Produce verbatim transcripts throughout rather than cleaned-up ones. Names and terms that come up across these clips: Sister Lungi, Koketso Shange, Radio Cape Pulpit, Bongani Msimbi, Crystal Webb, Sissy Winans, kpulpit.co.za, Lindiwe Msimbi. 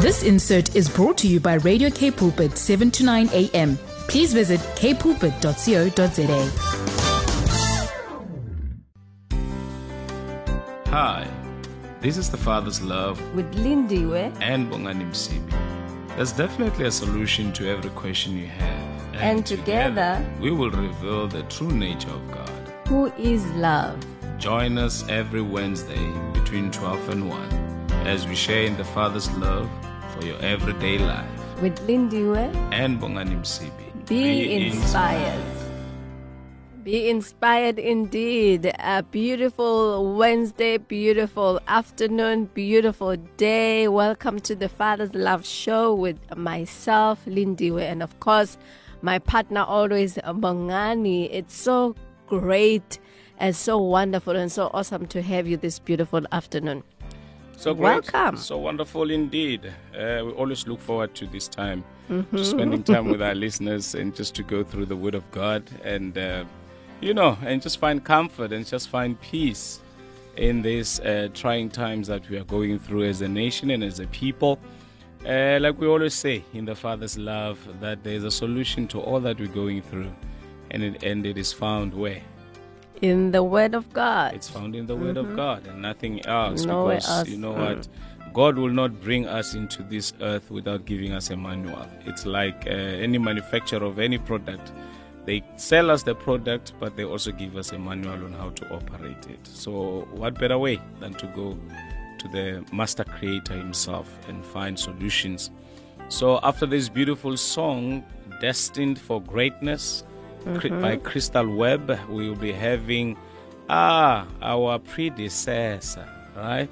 This insert is brought to you by Radio Cape Pulpit, seven to nine a.m. Please visit k pulpit dot co dot z a. Hi, this is The Father's Love with Lindiwe and Bongani Msimbi. There's definitely a solution to every question you have. And, and together, together, we will reveal the true nature of God, who is love. Join us every Wednesday between twelve and one as we share in the Father's love for your everyday life. With Lindiwe and Bongani Msimbi. Be, Be inspired. inspired. Be inspired indeed. A beautiful Wednesday, beautiful afternoon, beautiful day. Welcome to the Father's Love Show with myself, Lindiwe, and of course, my partner always, Bongani. It's so great and so wonderful and so awesome to have you this beautiful afternoon. So great. Welcome. So wonderful indeed. Uh, we always look forward to this time, mm-hmm. to spending time with our listeners and just to go through the Word of God and, uh, you know, and just find comfort and just find peace in these uh, trying times that we are going through as a nation and as a people. Uh, like we always say in the Father's love, that there is a solution to all that we're going through, and it, and it is found where? In the Word of God. It's found in the Word mm-hmm. of God and nothing else. Nowhere because else. You know mm. what? God will not bring us into this earth without giving us a manual. It's like uh, any manufacturer of any product. They sell us the product, but they also give us a manual on how to operate it. So what better way than to go to the Master Creator himself and find solutions. So after this beautiful song, Destined for Greatness, Mm-hmm. by Crystal Webb, we will be having ah our predecessor, right?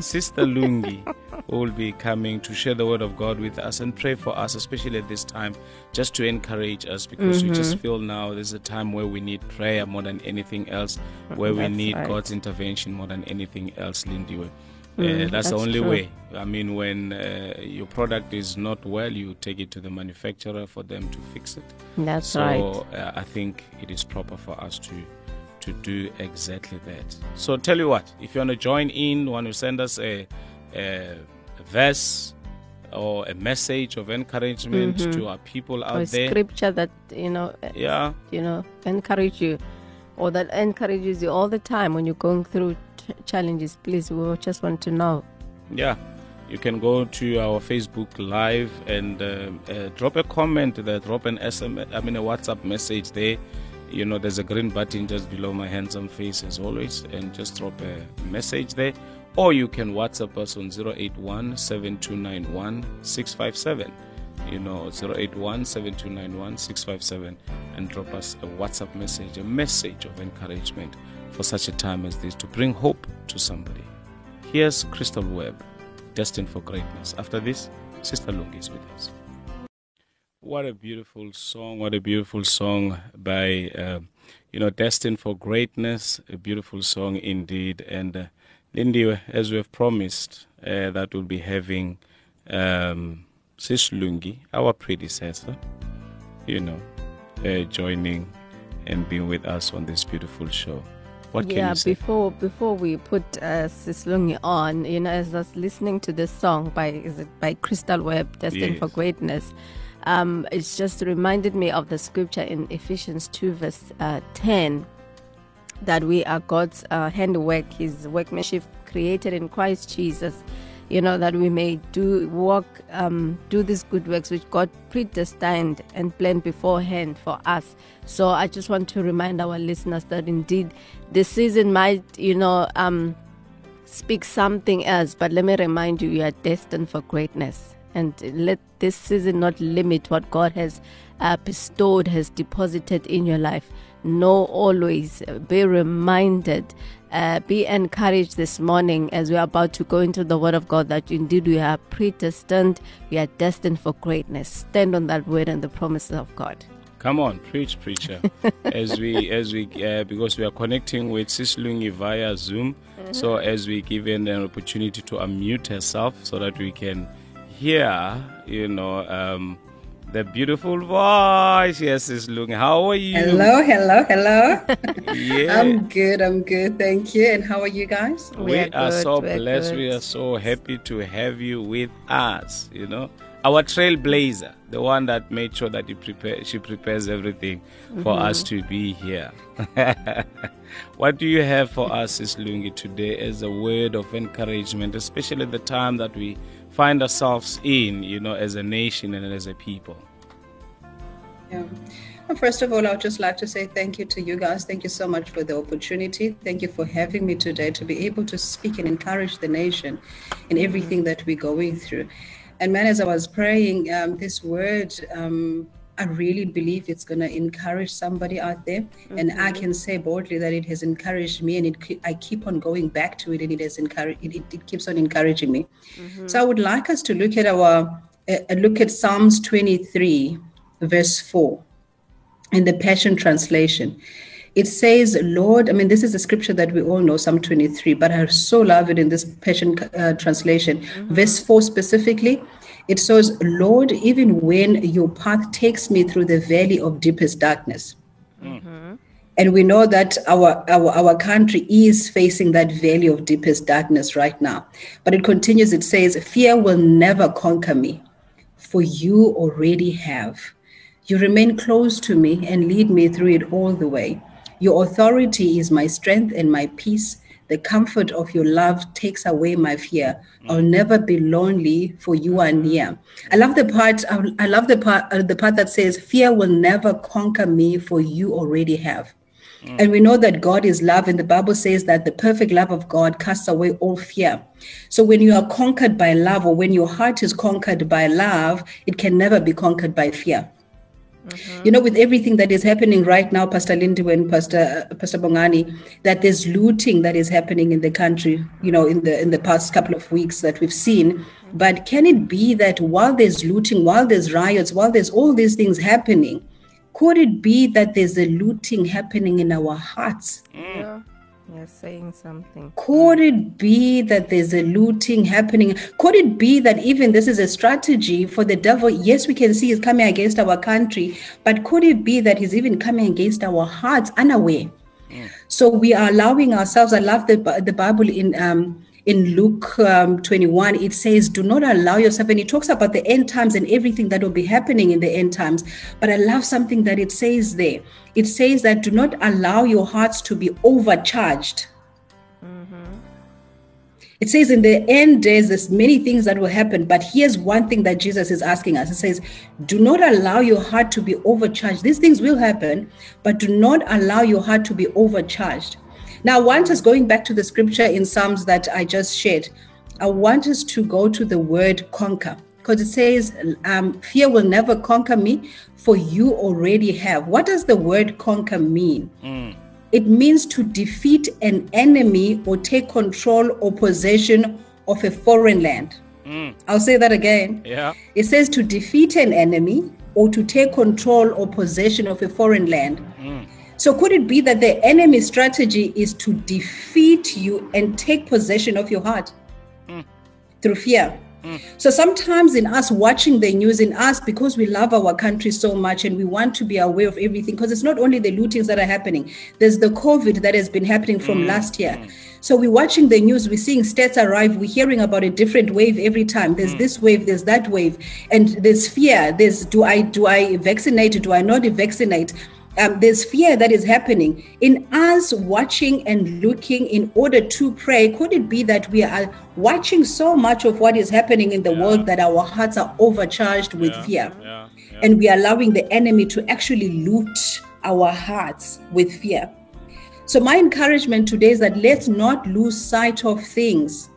Sister Lungi will be coming to share the Word of God with us and pray for us, especially at this time, just to encourage us, because mm-hmm. we just feel now this is a time where we need prayer more than anything else, where that's we need right. God's intervention more than anything else, Lindiwe. Mm, uh, that's, that's the only true. way. I mean, when uh, your product is not well, you take it to the manufacturer for them to fix it. That's so, right. So uh, I think it is proper for us to to do exactly that. So tell you what, if you want to join in, want to send us a, a verse or a message of encouragement mm-hmm. to our people out or there. Or scripture that, you know, yeah. you know, encourage you, or that encourages you all the time when you're going through challenges, please, we just want to know. Yeah, you can go to our Facebook Live and uh, uh, drop a comment there, drop an S M S, I mean a WhatsApp message there. You know, there's a green button just below my handsome face as always, and just drop a message there. Or you can WhatsApp us on zero eight one, seven two nine one, six five seven. You know, zero eight one, seven two nine one, six five seven, and drop us a WhatsApp message, a message of encouragement for such a time as this, to bring hope to somebody. Here's Crystal Webb, Destined for Greatness. After this, Sister Lungi is with us. What a beautiful song, what a beautiful song by, uh, you know, Destined for Greatness, a beautiful song indeed. And uh, Lindy, as we have promised, uh, that we'll be having um, Sister Lungi, our predecessor, you know, uh, joining and being with us on this beautiful show. What can yeah, you say? before before we put uh, Sister Lungi on, you know, as I was listening to this song by is it by Crystal Webb, Destined yes. for Greatness, um, it's just reminded me of the scripture in Ephesians two verse uh, ten, that we are God's uh, handiwork, His workmanship, created in Christ Jesus. You know, that we may do work, um, do these good works which God predestined and planned beforehand for us. So I just want to remind our listeners that indeed this season might, you know, um, speak something else. But let me remind you, you are destined for greatness. And let this season not limit what God has uh, bestowed, has deposited in your life. Know always, be reminded, uh, be encouraged this morning as we are about to go into the Word of God, that indeed we are predestined, we are destined for greatness. Stand on that word and the promises of God. Come on, preach, preacher. as we, as we, uh, because we are connecting with Sister Lungi via Zoom, mm-hmm. so as we given an opportunity to unmute herself so that we can hear, you know, um, The beautiful voice. Yes, Sister Lungi. How are you? Hello, hello, hello. Yeah. I'm good, I'm good. Thank you. And how are you guys? We, we are, are good, so we blessed. Good. We are so happy to have you with us, you know. Our trailblazer, the one that made sure that you prepare, she prepares everything for mm-hmm. us to be here. What do you have for us, Sister Lungi, today as a word of encouragement, especially the time that we find ourselves in, you know, as a nation and as a people? Yeah. Well, first of all, I would just like to say thank you to you guys. Thank you so much for the opportunity. Thank you for having me today to be able to speak and encourage the nation in everything mm-hmm. that we're going through. And man, as I was praying, um, this word, um, I really believe it's going to encourage somebody out there. Mm-hmm. And I can say boldly that it has encouraged me, and it, I keep on going back to it, and it has encouraged, it, it, it keeps on encouraging me. Mm-hmm. So I would like us to look at our, uh, look at Psalms twenty-three, verse four, in the Passion Translation. It says, Lord, I mean, this is a scripture that we all know, Psalm twenty-three, but I so love it in this Passion uh, Translation. Mm-hmm. Verse four specifically, it says, Lord, even when your path takes me through the valley of deepest darkness. Mm-hmm. And we know that our, our, our country is facing that valley of deepest darkness right now. But it continues, it says, fear will never conquer me, for you already have. You remain close to me and lead me through it all the way. Your authority is my strength and my peace. The comfort of your love takes away my fear. I'll never be lonely, for you are near. I love the part. I love the part. Uh, the part that says, "Fear will never conquer me, for you already have." Mm. And we know that God is love, and the Bible says that the perfect love of God casts away all fear. So when you are conquered by love, or when your heart is conquered by love, it can never be conquered by fear. Mm-hmm. You know, with everything that is happening right now, Pastor Lindiwe and Pastor uh, Pastor Bongani, that there's looting that is happening in the country, you know, in the in the past couple of weeks that we've seen. Mm-hmm. But can it be that while there's looting, while there's riots, while there's all these things happening, could it be that there's a looting happening in our hearts? Yeah. You're saying something. Could it be that there's a looting happening? Could it be that even this is a strategy for the devil? Yes, we can see he's coming against our country, but could it be that he's even coming against our hearts unaware? Yeah. So we are allowing ourselves. I love the the Bible in um in Luke um, twenty-one. It says, do not allow yourself, and it talks about the end times and everything that will be happening in the end times. But I love something that it says there. It says that do not allow your hearts to be overcharged. Mm-hmm. It says in the end days, there's many things that will happen. But here's one thing that Jesus is asking us. It says, do not allow your heart to be overcharged. These things will happen, but do not allow your heart to be overcharged. Now, I want us going back to the scripture in Psalms that I just shared. I want us to go to the word conquer, because it says, um, fear will never conquer me, for you already have. What does the word conquer mean? Mm. It means to defeat an enemy or take control or possession of a foreign land. Mm. I'll say that again. Yeah. It says to defeat an enemy or to take control or possession of a foreign land. Mm. So could it be that the enemy strategy is to defeat you and take possession of your heart mm. through fear? Mm. So sometimes in us watching the news, in us, because we love our country so much and we want to be aware of everything, because it's not only the lootings that are happening, there's the COVID that has been happening from mm. last year. Mm. So we're watching the news, we're seeing stats arrive, we're hearing about a different wave every time. There's mm. this wave, there's that wave, and there's fear. There's do I do I vaccinate, do I not vaccinate? Um, there's fear that is happening in us watching and looking in order to pray. Could it be that we are watching so much of what is happening in the yeah. world that our hearts are overcharged with yeah. fear? Yeah. Yeah. And we are allowing the enemy to actually loot our hearts with fear. So my encouragement today is that let's not lose sight of things.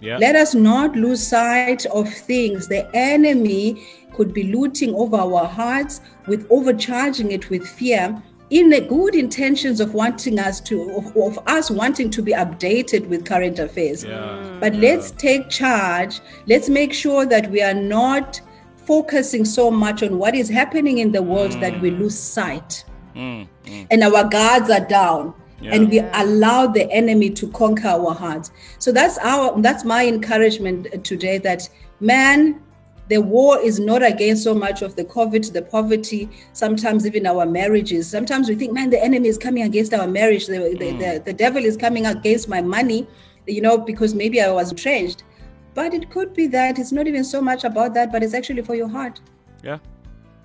Yeah. Let us not lose sight of things. The enemy could be looting over our hearts with overcharging it with fear, in the good intentions of wanting us to, of, of us wanting to be updated with current affairs. Yeah. But yeah. let's take charge. Let's make sure that we are not focusing so much on what is happening in the world mm. that we lose sight. Mm. Mm. And our guards are down. Yeah. And we allow the enemy to conquer our hearts. So that's our that's my encouragement today, that man, the war is not against so much of the COVID, the poverty, sometimes even our marriages. Sometimes we think, man, the enemy is coming against our marriage. The, the, mm. the, the devil is coming against my money, you know, because maybe I was entrenched. But it could be that it's not even so much about that, but it's actually for your heart. Yeah.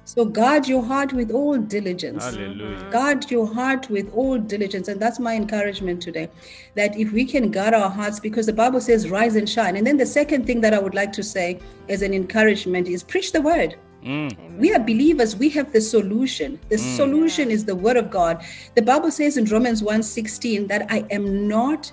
So guard your heart with all diligence. Hallelujah. Guard your heart with all diligence. And that's my encouragement today, that if we can guard our hearts, because the Bible says, rise and shine. And then the second thing that I would like to say as an encouragement is preach the word. Mm. We are believers. We have the solution. The mm. solution is the word of God. The Bible says in Romans one sixteen that I am not,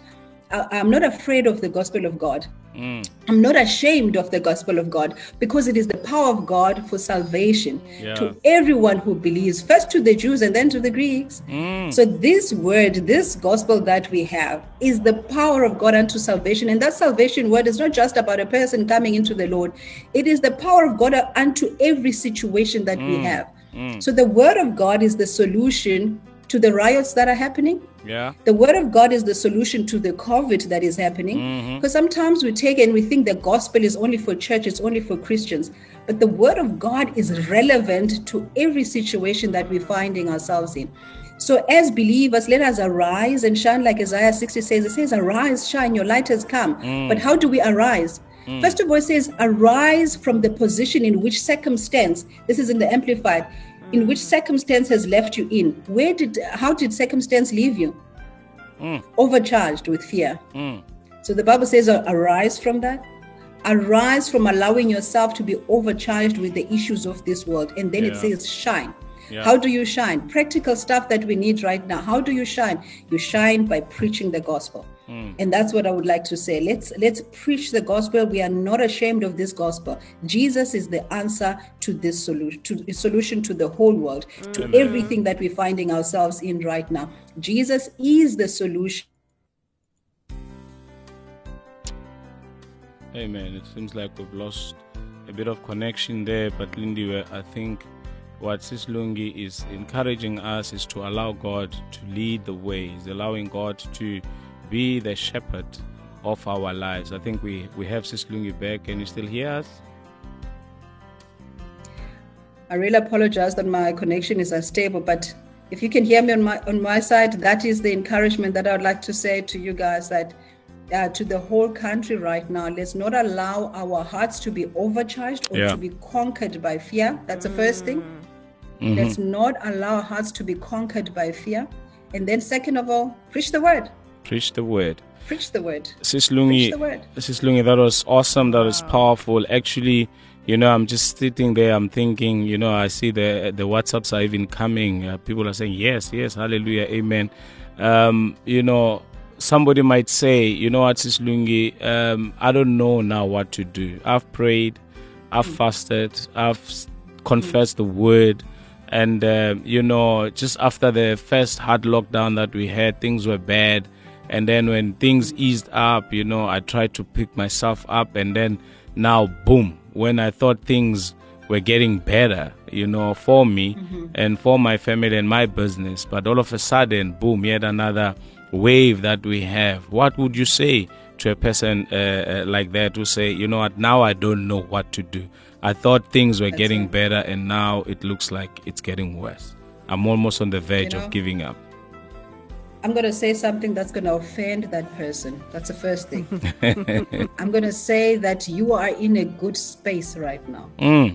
I'm not afraid of the gospel of God. Mm. I'm not ashamed of the gospel of God, because it is the power of God for salvation yeah. to everyone who believes, first to the Jews and then to the Greeks. Mm. So this word, this gospel that we have is the power of God unto salvation. And that salvation word is not just about a person coming into the Lord. It is the power of God unto every situation that mm. we have. Mm. So the word of God is the solution to the riots that are happening. Yeah. The word of God is the solution to the COVID that is happening. Because mm-hmm. sometimes we take and we think the gospel is only for church, it's only for Christians. But the word of God is relevant to every situation that we're finding ourselves in. So as believers, let us arise and shine, like Isaiah sixty says. It says, arise, shine, your light has come. Mm. But how do we arise? Mm. First of all, it says, arise from the position in which circumstance, this is in the Amplified, in which circumstance has left you in. Where did, how did circumstance leave you? Mm. Overcharged with fear. Mm. So the Bible says, arise from that. Arise from allowing yourself to be overcharged with the issues of this world. And then yeah. it says, shine. Yeah. How do you shine? Practical stuff that we need right now. How do you shine? You shine by preaching the gospel. Mm. And that's what I would like to say. Let's let's preach the gospel. We are not ashamed of this gospel. Jesus is the answer to this solution, to solution to the whole world, mm. to Amen. Everything that we're finding ourselves in right now. Jesus is the solution. Amen. It seems like we've lost a bit of connection there, but Lindiwe, I think what Sis Lungi is encouraging us is to allow God to lead the way. He's allowing God to be the shepherd of our lives. I think we, we have Sis Lungi back. Can you still hear us? I really apologize that my connection is unstable, but if you can hear me on my on my side, that is the encouragement that I would like to say to you guys, that Uh, to the whole country right now, let's not allow our hearts to be overcharged or yeah. to be conquered by fear. That's the first thing. Mm-hmm. Let's not allow our hearts to be conquered by fear. And then second of all, preach the word. Preach the word. Preach the word. Sis Lungi, Sis Lungi, that was awesome. That was wow. powerful. Actually, you know, I'm just sitting there. I'm thinking, you know, I see the, the WhatsApps are even coming. Uh, people are saying, yes, yes, hallelujah, amen. Um, you know, somebody might say, you know what, Sis Lungi, um, I don't know now what to do. I've prayed, I've mm. fasted, I've confessed mm. the word. And, uh, you know, just after the first hard lockdown that we had, things were bad. And then when things eased up, you know, I tried to pick myself up. And then now, boom, when I thought things were getting better, you know, for me mm-hmm. and for my family and my business. But all of a sudden, boom, yet another wave that we have. What would you say to a person uh, like that who say, you know what, now I don't know what to do. I thought things were That's getting right. better, and now it looks like it's getting worse. I'm almost on the verge you know, of giving up. I'm going to say something that's going to offend that person. That's the first thing. I'm going to say that you are in a good space right now. Mm.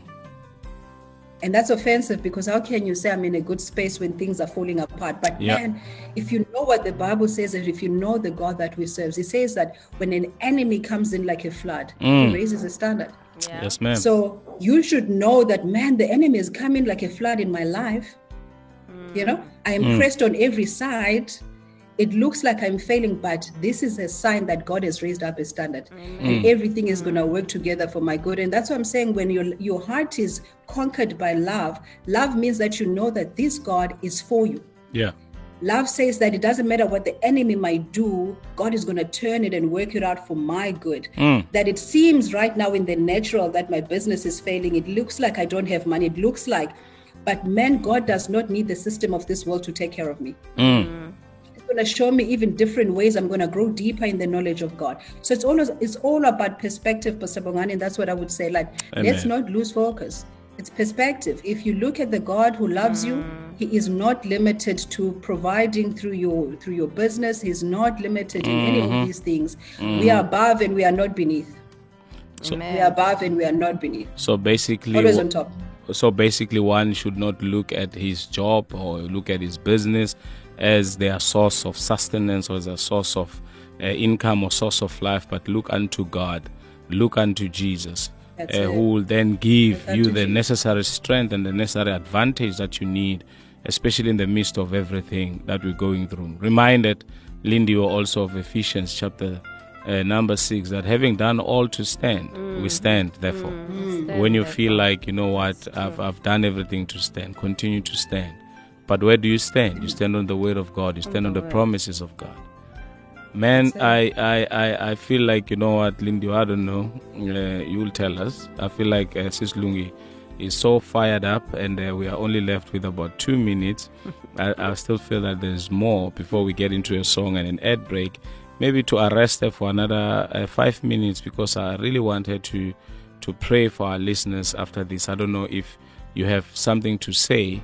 And that's offensive, because how can you say I'm in a good space when things are falling apart? But yeah. man, if you know what the Bible says, and if you know the God that we serve, it says that when an enemy comes in like a flood, mm. he raises a standard. Yeah. Yes, ma'am. So you should know that, man, the enemy is coming like a flood in my life. Mm. You know, I am mm. pressed on every side. It looks like I'm failing, but this is a sign that God has raised up a standard. Mm. And everything is going to work together for my good. And that's what I'm saying. When your your heart is conquered by love, love means that you know that this God is for you. Yeah. Love says that it doesn't matter what the enemy might do, God is going to turn it and work it out for my good. Mm. That it seems right now in the natural that my business is failing. It looks like I don't have money. It looks like, but man, God does not need the system of this world to take care of me. Mm. going to show me even different ways I'm going to grow deeper in the knowledge of God. So it's always it's all about perspective, Pastor Bongani, and that's what I would say. Like, Amen. Let's not lose focus. It's perspective. If you look at the God who loves you, He is not limited to providing through your through your business. He's not limited mm-hmm. in any of these things. Mm-hmm. We are above and we are not beneath. So, we are above and we are not beneath. So basically, always on top. So basically, one should not look at his job or look at his business as their source of sustenance or as a source of uh, income or source of life, but look unto God, look unto Jesus. Uh, who will then give you the necessary strength and the necessary advantage that you need, especially in the midst of everything that we're going through. Reminded, Lindiwe, also of Ephesians chapter uh, number six, that having done all to stand, mm. we stand, therefore. Mm. Stand when you therefore. Feel like, you know what, I've, I've done everything to stand, continue to stand. But where do you stand? You stand on the word of God. You stand on the, on the promises of God. Man, I, I, I, I feel like, you know what, Lindiwe, I don't know, uh, you'll tell us. I feel like uh, Sis Lungi is so fired up and uh, we are only left with about two minutes. I, I still feel that there's more before we get into a song and an ad break. Maybe to arrest her for another uh, five minutes because I really want her to, to pray for our listeners after this. I don't know if you have something to say,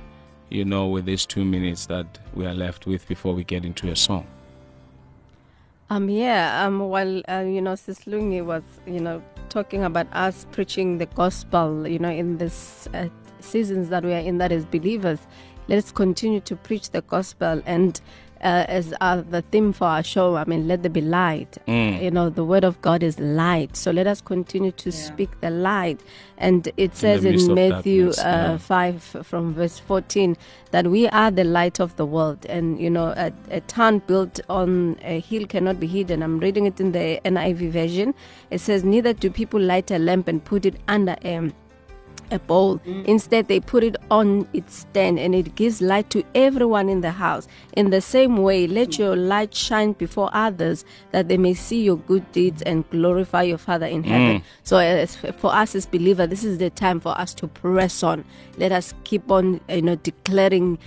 you know, with these two minutes that we are left with before we get into a song. Um, yeah, um, while, uh, you know, Sis Lungi was, you know, talking about us preaching the gospel, you know, in this uh, seasons that we are in, that as believers, let's continue to preach the gospel. And uh, as our, the theme for our show, I mean, let there be light. Mm. You know, the word of God is light. So let us continue to yeah. speak the light. And it in says in Matthew darkness, uh, yeah. five from verse fourteen that we are the light of the world, and you know a, a town built on a hill cannot be hidden. I'm reading it in the N I V version. It says, neither do people light a lamp and put it under a, a bowl. Mm. Instead, they put it on its stand, and it gives light to everyone in the house. In the same way, let mm. your light shine before others, that they may see your good deeds and glorify your Father in heaven. Mm. So uh, for us as believers, this is the time for us to press on. Let us keep on, you know, declaring,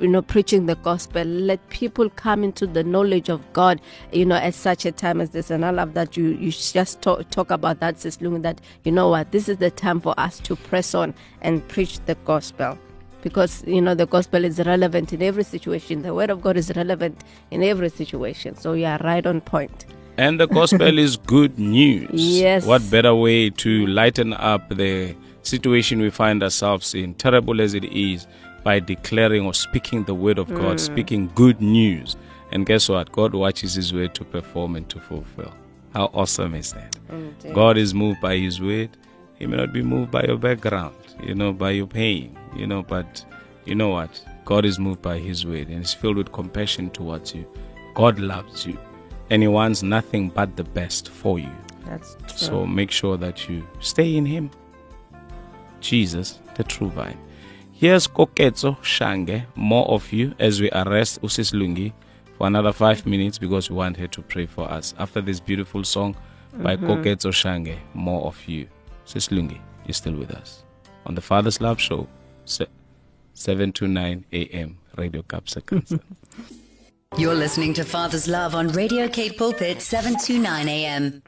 you know, preaching the gospel. Let people come into the knowledge of God, you know, at such a time as this. And I love that you, you just talk, talk about that, Sis Lungi, that, you know what, this is the time for us to press on and preach the gospel, because you know the gospel is relevant in every situation. The word of God is relevant in every situation. So you are right on point. And the gospel is good news. Yes. What better way to lighten up the situation we find ourselves in, terrible as it is, by declaring or speaking the word of mm. God, speaking good news. And guess what? God watches His word to perform and to fulfill. How awesome is that? Indeed. God is moved by His word. You may not be moved by your background, you know, by your pain, you know, but you know what? God is moved by His word and is filled with compassion towards you. God loves you and He wants nothing but the best for you. That's true. So make sure that you stay in Him. Jesus, the true vine. Here's Koketso Shange, more of you, as we arrest Sis Lungi for another five minutes because we want her to pray for us. After this beautiful song by mm-hmm. Koketso Shange, more of you. Sis Lungi is still with us on the Father's Love Show, seven to nine a.m. Radio Capsa Cancer. You're listening to Father's Love on Radio Cape Pulpit, seven to nine a.m.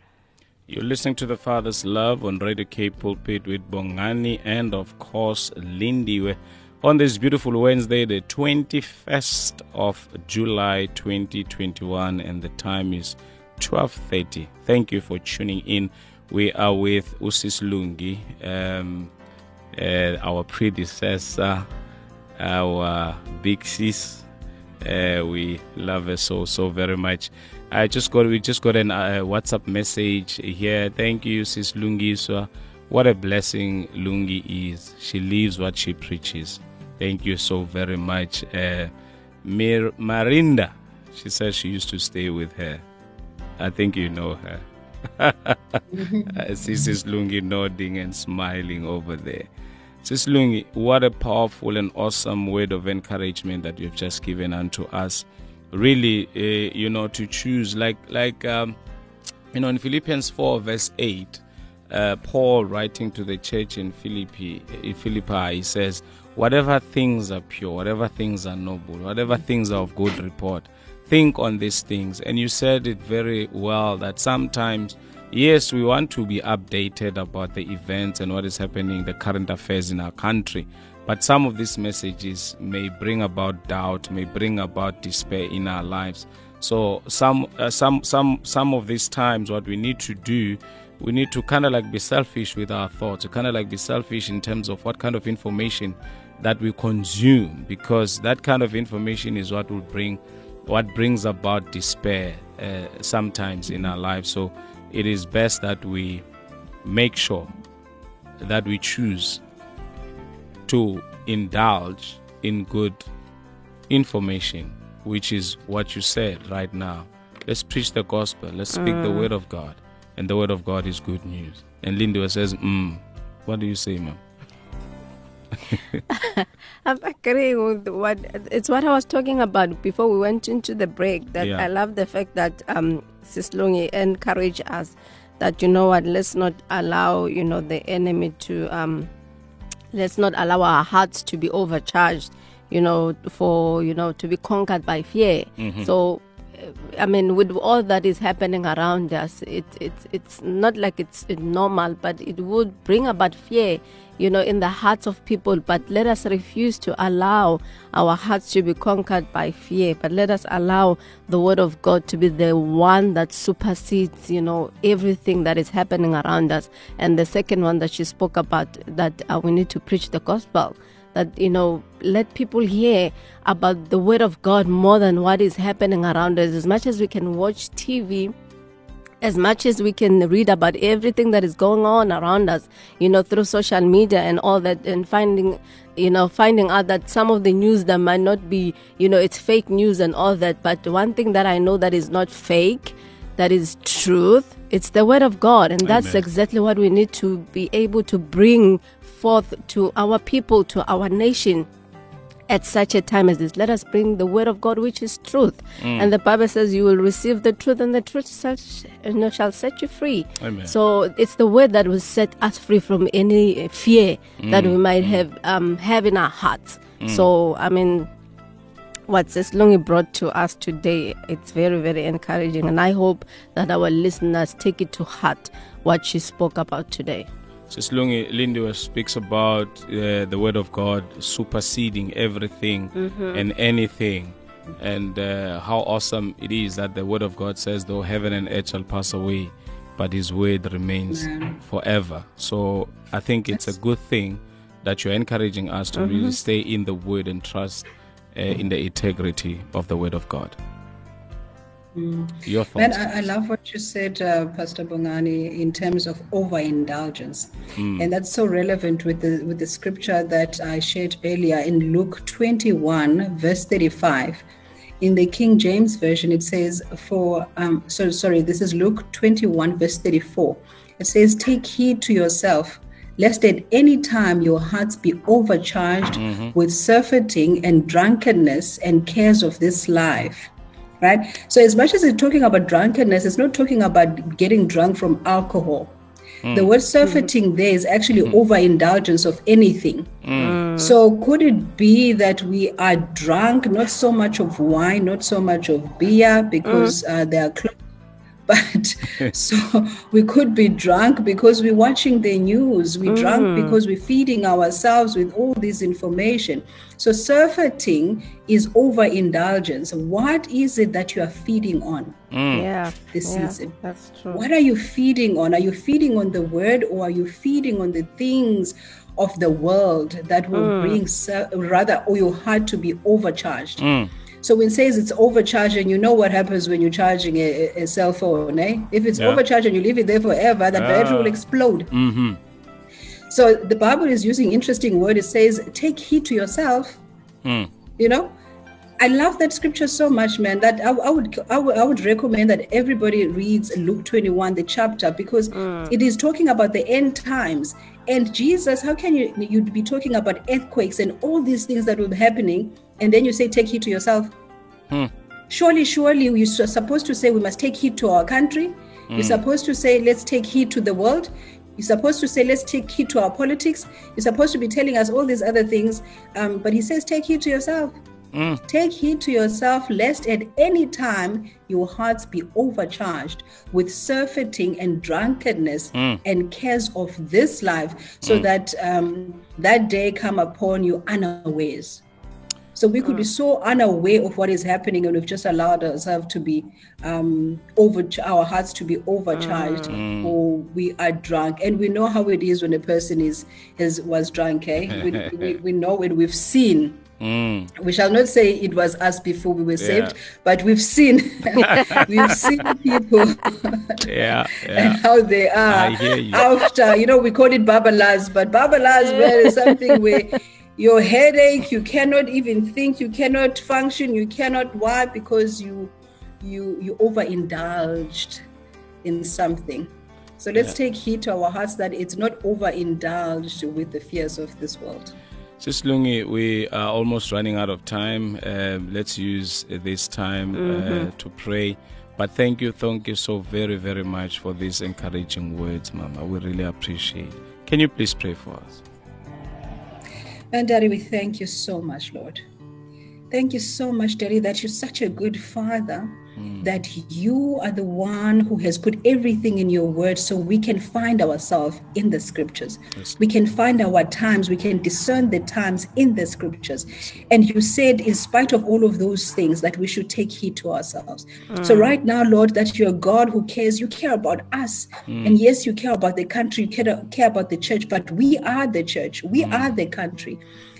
You're listening to the Father's Love on Radio Cape Pulpit with Bongani and, of course, Lindiwe on this beautiful Wednesday, the twenty-first of July, twenty twenty-one, and the time is twelve thirty. Thank you for tuning in. We are with Sis Lungi, um, uh, our predecessor, our big sis. Uh, we love her so, so very much. I just got, we just got a uh, WhatsApp message here. Thank you, Sis Lungi. So, what a blessing Lungi is. She lives what she preaches. Thank you so very much. Uh, Mir- Marinda, she says she used to stay with her. I think you know her. Sis Lungi nodding and smiling over there. Sis Lungi, what a powerful and awesome word of encouragement that you've just given unto us. Really, uh, you know, to choose like, like um, you know, in Philippians four verse eight, uh, Paul writing to the church in Philippi, in Philippi, he says, "Whatever things are pure, whatever things are noble, whatever things are of good report, think on these things. And you said it very well, that sometimes, yes, we want to be updated about the events and what is happening, the current affairs in our country. But some of these messages may bring about doubt, may bring about despair in our lives. So some uh, some some some of these times what we need to do, we need to kind of like be selfish with our thoughts, kind of like be selfish in terms of what kind of information that we consume, because that kind of information is what will bring, what brings about despair uh, sometimes in our lives. So it is best that we make sure that we choose to indulge in good information, which is what you said right now. Let's preach the gospel. Let's speak mm. the word of God. And the word of God is good news. And Lindiwe says, mm. What do you say, ma'am? I'm agreeing with what, it's what I was talking about before we went into the break, that yeah. I love the fact that um, Sis Lungi encouraged us that, you know what, let's not allow, you know, the enemy to, um, let's not allow our hearts to be overcharged, you know, for, you know, to be conquered by fear. Mm-hmm. So, I mean, with all that is happening around us, it, it, it's not like it's normal, but it would bring about fear, you know, in the hearts of people. But let us refuse to allow our hearts to be conquered by fear. But let us allow the word of God to be the one that supersedes, you know, everything that is happening around us. And the second one that she spoke about, that uh, we need to preach the gospel. That, you know, let people hear about the word of God more than what is happening around us. As much as we can watch T V, as much as we can read about everything that is going on around us, you know, through social media and all that, and finding, you know, finding out that some of the news that might not be, you know, it's fake news and all that. But one thing that I know that is not fake, that is truth, it's the word of God. And that's Amen. Exactly what we need to be able to bring forth to our people, to our nation at such a time as this. Let us bring the word of God, which is truth. Mm. And the Bible says you will receive the truth, and the truth shall, you know, shall set you free. Amen. So it's the word that will set us free from any fear mm. that we might mm. have um, have in our hearts. Mm. So, I mean, what Sis Lungi brought to us today, it's very, very encouraging. And I hope that our listeners take it to heart what she spoke about today. Sis Lungi, Lindiwe speaks about uh, the word of God superseding everything mm-hmm. and anything. And uh, how awesome it is that the word of God says, though heaven and earth shall pass away, but his word remains mm-hmm. forever. So I think it's a good thing that you're encouraging us to mm-hmm. really stay in the word and trust Uh, in the integrity of the word of God. Mm. Your thoughts? Man, I, I love what you said, uh, Pastor Bongani, in terms of overindulgence. Mm. And that's so relevant with the with the scripture that I shared earlier in Luke twenty-one, verse thirty-five. In the King James Version, it says, for, um, so, sorry, this is Luke twenty-one, verse thirty-four. It says, take heed to yourself, lest at any time your hearts be overcharged mm-hmm. with surfeiting and drunkenness and cares of this life, right? So as much as it's talking about drunkenness, it's not talking about getting drunk from alcohol. Mm. The word surfeiting mm-hmm. there is actually mm-hmm. overindulgence of anything. Mm. So could it be that we are drunk, not so much of wine, not so much of beer, because mm. uh, there are clothes. But so we could be drunk because we're watching the news. We're mm. drunk because we're feeding ourselves with all this information. So surfeiting is overindulgence. What is it that you are feeding on mm. yeah, this yeah, season? That's true. What are you feeding on? Are you feeding on the word, or are you feeding on the things of the world that will mm. bring sur- rather or your heart to be overcharged? Mm. So when it says it's overcharging, you know what happens when you're charging a, a cell phone, eh? If it's yeah. overcharged and you leave it there forever, the yeah. battery will explode. Mm-hmm. So the Bible is using interesting word. It says, take heed to yourself. Mm. You know, I love that scripture so much, man, that I, I, would, I would I would recommend that everybody reads Luke twenty-one, the chapter, because mm. it is talking about the end times. And Jesus, how can you you'd be talking about earthquakes and all these things that will be happening, and then you say, take heed to yourself? Hmm. Surely, surely, you're supposed to say we must take heed to our country. Hmm. You're supposed to say, let's take heed to the world. You're supposed to say, let's take heed to our politics. You're supposed to be telling us all these other things. Um, but he says, take heed to yourself. Mm. Take heed to yourself, lest at any time your hearts be overcharged with surfeiting and drunkenness mm. and cares of this life, so mm. that um, that day come upon you unawares. So we could mm. be so unaware of what is happening, and we've just allowed ourselves to be um, over our hearts to be overcharged, mm. or we are drunk. And we know how it is when a person is, is was drunk. Eh? we, we, we know it. We've seen. Mm. We shall not say it was us before we were yeah. saved, but we've seen we've seen people yeah, yeah. and how they are you. after, you know, we call it babalas, but babalas where is something where your headache, you cannot even think, you cannot function, you cannot why because you you you overindulged in something. So let's yeah. take heed to our hearts that it's not overindulged with the fears of this world. Sister Lungi, we are almost running out of time. Uh, let's use this time uh, mm-hmm. to pray. But thank you, thank you so very, very much for these encouraging words, Mama. We really appreciate it. Can you please pray for us? And Daddy, we thank you so much, Lord. Thank you so much, Daddy, that you're such a good Father, mm. that you are the one who has put everything in your word so we can find ourselves in the scriptures. Yes. We can find our times. We can discern the times in the scriptures. And you said, in spite of all of those things, that we should take heed to ourselves. Mm. So right now, Lord, that you're God who cares. You care about us. Mm. And yes, you care about the country. You care, care about the church. But we are the church. We mm. are the country.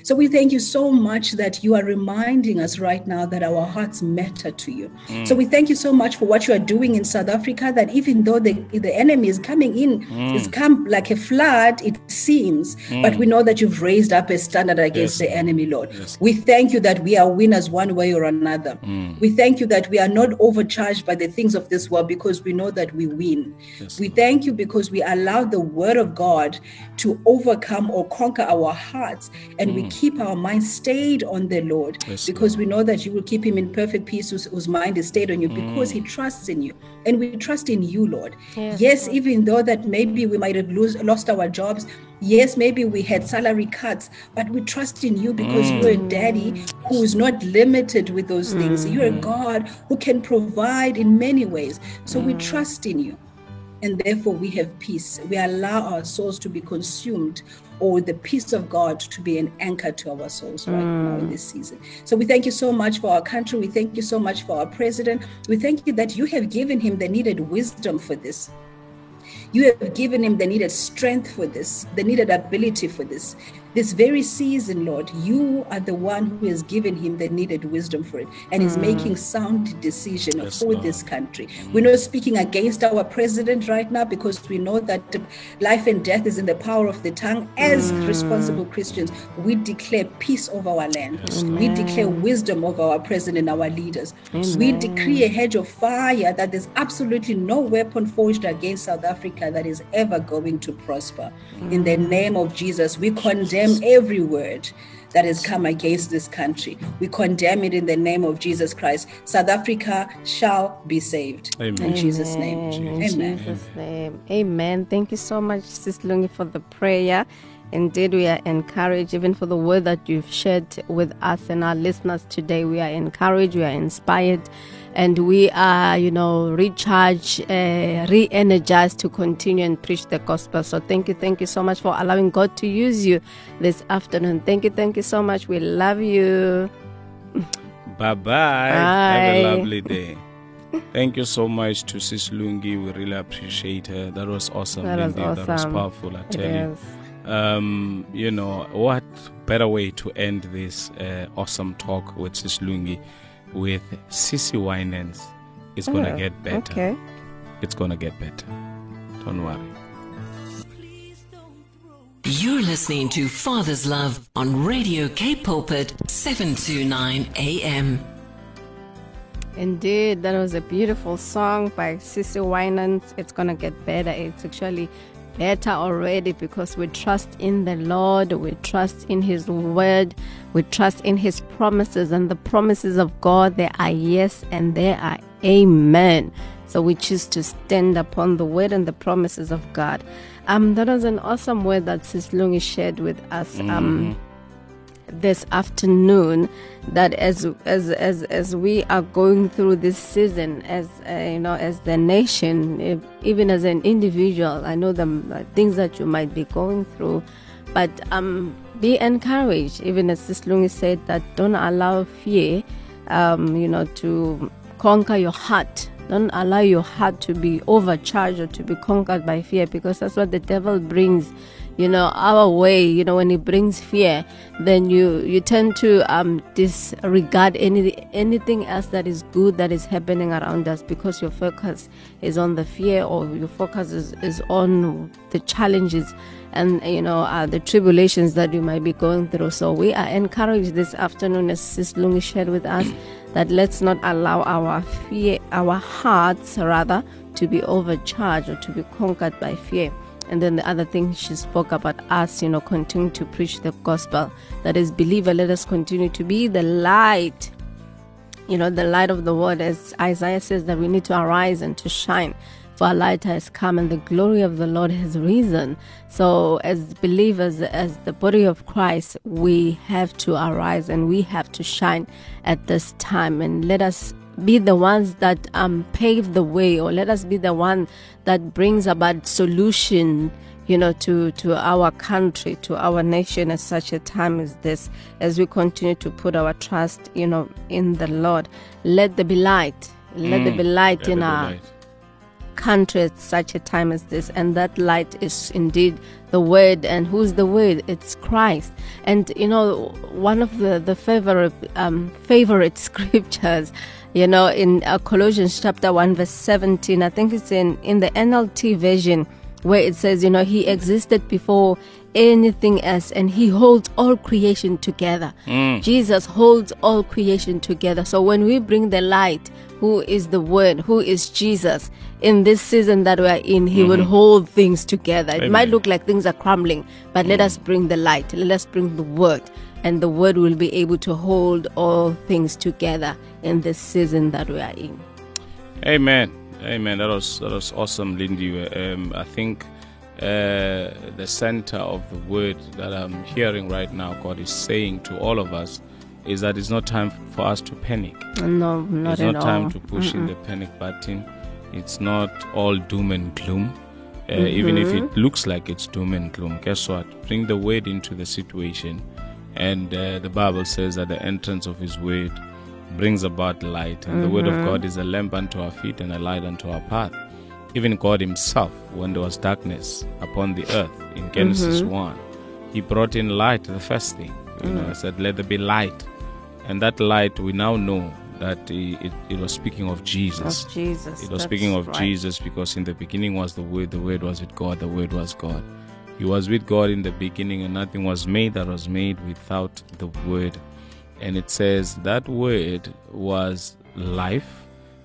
So we thank you so much that you are reminding us right now that our hearts matter to you. Mm. So we thank you so much for what you are doing in South Africa, that even though the, the enemy is coming in, mm. it's come like a flood, it seems, mm. but we know that you've raised up a standard against yes. the enemy, Lord. Yes. We thank you that we are winners one way or another. Mm. We thank you that we are not overcharged by the things of this world because we know that we win. Yes. We thank you because we allow the word of God to overcome or conquer our hearts, and mm. we keep our mind stayed on the Lord, yes, because we know that you will keep him in perfect peace whose, whose mind is stayed on you, because mm. he trusts in you, and we trust in you, Lord. Yes, yes, even though that maybe we might have lose, lost our jobs, yes, maybe we had salary cuts, but we trust in you because mm. you're a daddy who is not limited with those mm. things. You're a God who can provide in many ways, so mm. we trust in you, and therefore we have peace. We allow our souls to be consumed, or the peace of God to be an anchor to our souls right mm. now in this season. So we thank you so much for our country. We thank you so much for our president. We thank you that you have given him the needed wisdom for this. You have given him the needed strength for this, the needed ability for this. This very season, Lord, you are the one who has given him the needed wisdom for it, and mm. is making sound decisions yes, for Lord. This country. Mm. We're not speaking against our president right now because we know that life and death is in the power of the tongue. As mm. responsible Christians, we declare peace over our land. Yes, we declare wisdom over our president and our leaders. Yes, we decree a hedge of fire that there's absolutely no weapon forged against South Africa that is ever going to prosper. Mm. In the name of Jesus, we condemn every word that has come against this country. We condemn it in the name of Jesus Christ. South Africa shall be saved. Amen. In Jesus' name. Jesus. Amen. Jesus' name. Amen. Thank you so much, Sister Lungi, for the prayer. Indeed, we are encouraged, even for the word that you've shared with us and our listeners today. We are encouraged, we are inspired, and we are, you know, recharged, uh, re-energized to continue and preach the gospel. So thank you, thank you so much for allowing God to use you this afternoon. Thank you, thank you so much. We love you. Bye-bye. Bye. Have a lovely day. Thank you so much to Sis Lungi. We really appreciate her. That was awesome. That was, awesome. That was powerful, I tell you. Um, you know, what better way to end this uh, awesome talk with Sis Lungi with Sissy Winans. It's going to oh, get better. Okay. It's going to get better. Don't worry. You're listening to Father's Love on Radio Cape Pulpit, seven two nine A M. Indeed, that was a beautiful song by Sissy Winans. It's going to get better. It's actually better already because we trust in the Lord, we trust in his word, we trust in his promises, and the promises of God, they are yes and they are amen. So we choose to stand upon the word and the promises of God. Um, that was an awesome word that Sis Lungi shared with us. Um, mm-hmm. this afternoon that as as as as we are going through this season, as uh, you know, as the nation, if, even as an individual, I know the uh, things that you might be going through, but um, be encouraged. Even as Sister Lungi said, that don't allow fear, um, you know, to conquer your heart. Don't allow your heart to be overcharged or to be conquered by fear, because that's what the devil brings, you know, our way. You know, when he brings fear, then you, you tend to um, disregard any anything else that is good that is happening around us, because your focus is on the fear, or your focus is, is on the challenges and, you know, uh, the tribulations that you might be going through. So we are encouraged this afternoon, as Sister Lungi shared with us, that let's not allow our fear, our hearts rather, to be overcharged or to be conquered by fear. And then the other thing she spoke about, us, you know, continue to preach the gospel. That is, believer, let us continue to be the light, you know, the light of the world. As Isaiah says, that we need to arise and to shine, for our light has come and the glory of the Lord has risen. So as believers, as the body of Christ, we have to arise and we have to shine at this time. And let us be the ones that um, pave the way, or let us be the one that brings about solution, you know, to, to our country, to our nation at such a time as this. As we continue to put our trust, you know, in the Lord, let there be light. Let mm, there be light in our light. Country at such a time as this. And that light is indeed the Word. And who's the Word? It's Christ. And you know, one of the the favorite um favorite scriptures, you know, in uh, Colossians chapter one verse seventeen, I think it's in in the N L T version, where it says, you know, he existed before anything else, and he holds all creation together. Mm. Jesus holds all creation together. So when we bring the light, who is the Word, who is Jesus, in this season that we're in, he mm-hmm. will hold things together. Amen. It might look like things are crumbling, but mm. let us bring the light, let us bring the Word, and the Word will be able to hold all things together in this season that we are in. Amen. Amen. That was, that was awesome, Lindiwe. Um, I think Uh, the center of the word that I'm hearing right now, God is saying to all of us, is that it's not time for us to panic. No, not at all. It's not time to push Mm-mm. in the panic button. It's not all doom and gloom. Uh, mm-hmm. Even if it looks like it's doom and gloom, guess what? Bring the word into the situation. And uh, the Bible says that the entrance of his word brings about light. And mm-hmm. the word of God is a lamp unto our feet and a light unto our path. Even God himself, when there was darkness upon the earth, in Genesis mm-hmm. one, he brought in light, the first thing. You mm. know, he said, let there be light. And that light, we now know that it, it was speaking of Jesus. Of Jesus. It was That's speaking of right. Jesus, because in the beginning was the Word, the Word was with God, the Word was God. He was with God in the beginning, and nothing was made that was made without the Word. And it says that Word was life,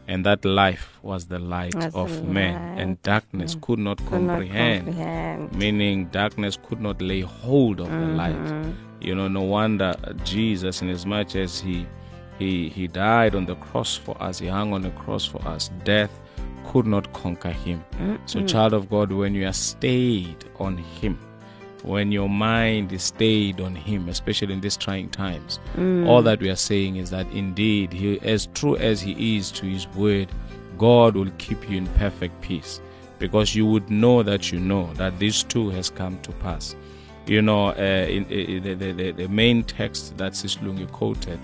and that life was the light That's of man, light. And darkness mm. could not could comprehend, not comprehend, meaning darkness could not lay hold of mm-hmm. the light. You know, no wonder Jesus, in as much as he, he, he died on the cross for us, he hung on the cross for us, death could not conquer him. Mm-hmm. So, child of God, when you are stayed on him, when your mind is stayed on him, especially in these trying times, mm. all that we are saying is that indeed, he, as true as he is to his word, God will keep you in perfect peace, because you would know that you know that this too has come to pass. You know, uh, in, in, in, the, the, the main text that Sister Lungi quoted,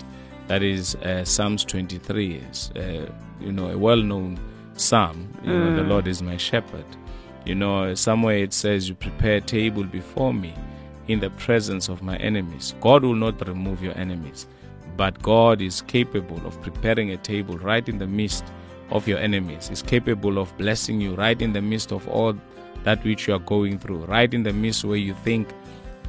that is uh, Psalms twenty-three, is, uh, you know, a well-known psalm, you mm. know, the Lord is my shepherd. You know, somewhere it says, you prepare a table before me in the presence of my enemies. God will not remove your enemies, but God is capable of preparing a table right in the midst of your enemies. He's capable of blessing you right in the midst of all that which you are going through, right in the midst where you think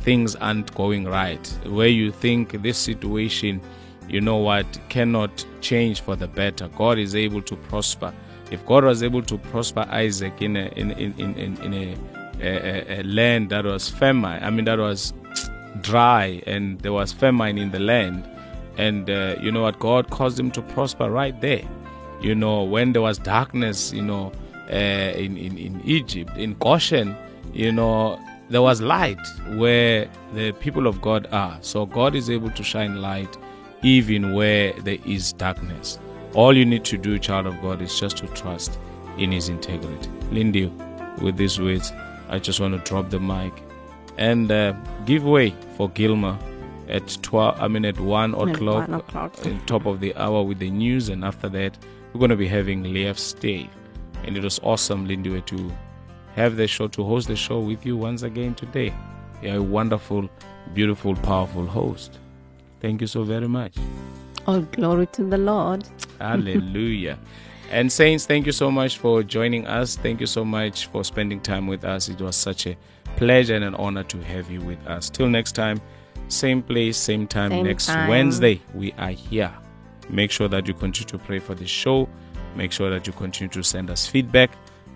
things aren't going right, where you think this situation, you know what, cannot change for the better. God is able to prosper. If God was able to prosper Isaac in a in in in, in, in a, a, a land that was famine, I mean that was dry, and there was famine in the land, and uh, you know what, God caused him to prosper right there. You know, when there was darkness, you know, uh, in, in in Egypt, in Goshen, you know, there was light where the people of God are. So God is able to shine light even where there is darkness. All you need to do, child of God, is just to trust in His integrity. Lindy, with these words, I just want to drop the mic and uh, give way for Gilmer at twelve. I mean at one o'clock, one o'clock. Uh, top of the hour with the news, and after that, we're going to be having Leif Stay. And it was awesome, Lindiwe, to have the show, to host the show with you once again today. You're a wonderful, beautiful, powerful host. Thank you so very much. All glory to the Lord. Hallelujah. And saints, thank you so much for joining us. Thank you so much for spending time with us. It was such a pleasure and an honor to have you with us. Till next time, same place, same time, same next time. Wednesday, we are here. Make sure that you continue to pray for the show. Make sure that you continue to send us feedback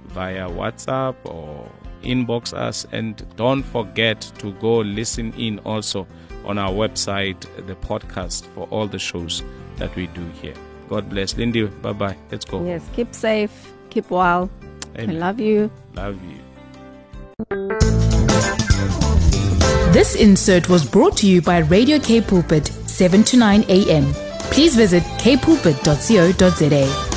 via WhatsApp or inbox us. And don't forget to go listen in also on our website, the podcast for all the shows that we do here. God bless. Lindy, bye-bye. Let's go. Yes, keep safe. Keep well. Amen. I love you. Love you. This insert was brought to you by Radio Cape Pulpit, seven to nine a.m. Please visit k pulpit dot co dot za.